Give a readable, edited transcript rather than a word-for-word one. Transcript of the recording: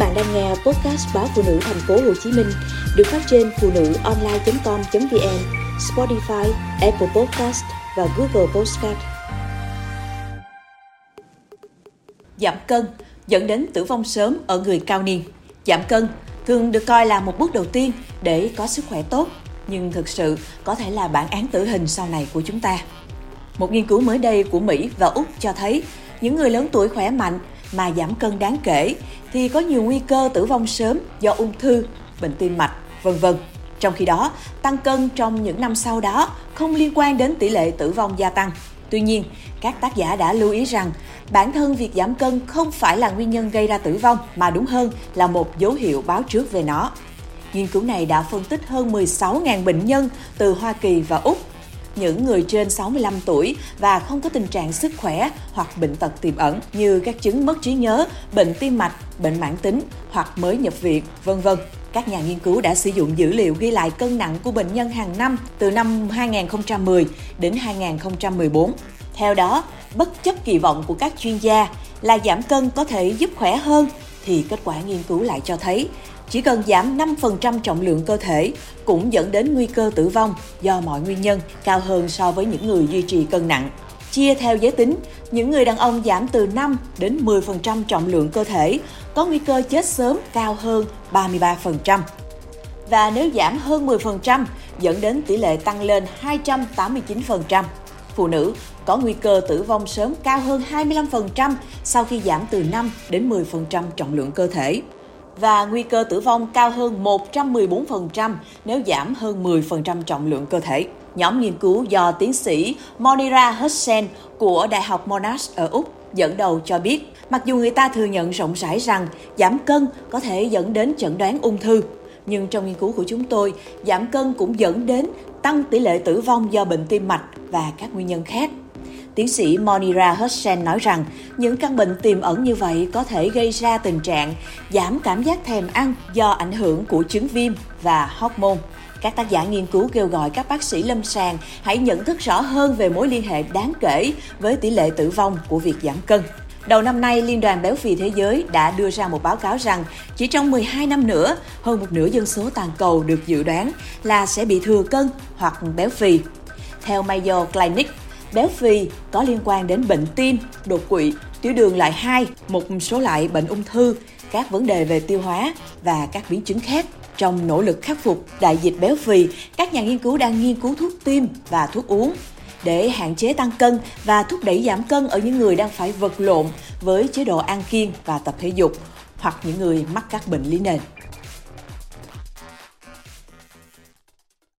bạn đang nghe podcast báo Phụ Nữ Thành phố Hồ Chí Minh được phát trên phunuonline.com.vn, Spotify, Apple Podcast và Google Podcast. Giảm cân dẫn đến tử vong sớm ở người cao niên. Giảm cân thường được coi là một bước đầu tiên để có sức khỏe tốt, nhưng thực sự có thể là bản án tử hình sau này của chúng ta. Một nghiên cứu mới đây của Mỹ và Úc cho thấy những người lớn tuổi khỏe mạnh mà giảm cân đáng kể thì có nhiều nguy cơ tử vong sớm do ung thư, bệnh tim mạch, v.v. Trong khi đó, tăng cân trong những năm sau đó không liên quan đến tỷ lệ tử vong gia tăng. Tuy nhiên, các tác giả đã lưu ý rằng bản thân việc giảm cân không phải là nguyên nhân gây ra tử vong, mà đúng hơn là một dấu hiệu báo trước về nó. Nghiên cứu này đã phân tích hơn 16.000 bệnh nhân từ Hoa Kỳ và Úc, những người trên 65 tuổi và không có tình trạng sức khỏe hoặc bệnh tật tiềm ẩn như các chứng mất trí nhớ, bệnh tim mạch, bệnh mãn tính hoặc mới nhập viện, v.v. Các nhà nghiên cứu đã sử dụng dữ liệu ghi lại cân nặng của bệnh nhân hàng năm từ năm 2010 đến 2014. Theo đó, bất chấp kỳ vọng của các chuyên gia là giảm cân có thể giúp khỏe hơn, thì kết quả nghiên cứu lại cho thấy chỉ cần giảm 5% trọng lượng cơ thể cũng dẫn đến nguy cơ tử vong do mọi nguyên nhân cao hơn so với những người duy trì cân nặng. Chia theo giới tính, những người đàn ông giảm từ 5 đến 10% trọng lượng cơ thể có nguy cơ chết sớm cao hơn 33%. Và nếu giảm hơn 10% dẫn đến tỷ lệ tăng lên 289%. Phụ nữ có nguy cơ tử vong sớm cao hơn 25% sau khi giảm từ 5 đến 10% trọng lượng cơ thể. Và nguy cơ tử vong cao hơn 114% nếu giảm hơn 10% trọng lượng cơ thể. Nhóm nghiên cứu do tiến sĩ Monira Hussein của Đại học Monash ở Úc dẫn đầu cho biết, mặc dù người ta thừa nhận rộng rãi rằng giảm cân có thể dẫn đến chẩn đoán ung thư, nhưng trong nghiên cứu của chúng tôi, giảm cân cũng dẫn đến tăng tỷ lệ tử vong do bệnh tim mạch và các nguyên nhân khác. Tiến sĩ Monira Hussein nói rằng những căn bệnh tiềm ẩn như vậy có thể gây ra tình trạng giảm cảm giác thèm ăn do ảnh hưởng của chứng viêm và hormone. Các tác giả nghiên cứu kêu gọi các bác sĩ lâm sàng hãy nhận thức rõ hơn về mối liên hệ đáng kể với tỷ lệ tử vong của việc giảm cân. Đầu năm nay, Liên đoàn Béo Phì Thế Giới đã đưa ra một báo cáo rằng chỉ trong 12 năm nữa, hơn một nửa dân số toàn cầu được dự đoán là sẽ bị thừa cân hoặc béo phì. Theo Mayo Clinic, béo phì có liên quan đến bệnh tim, đột quỵ, tiểu đường loại 2, một số loại bệnh ung thư, các vấn đề về tiêu hóa và các biến chứng khác. Trong nỗ lực khắc phục đại dịch béo phì, các nhà nghiên cứu đang nghiên cứu thuốc tiêm và thuốc uống để hạn chế tăng cân và thúc đẩy giảm cân ở những người đang phải vật lộn với chế độ ăn kiêng và tập thể dục hoặc những người mắc các bệnh lý nền.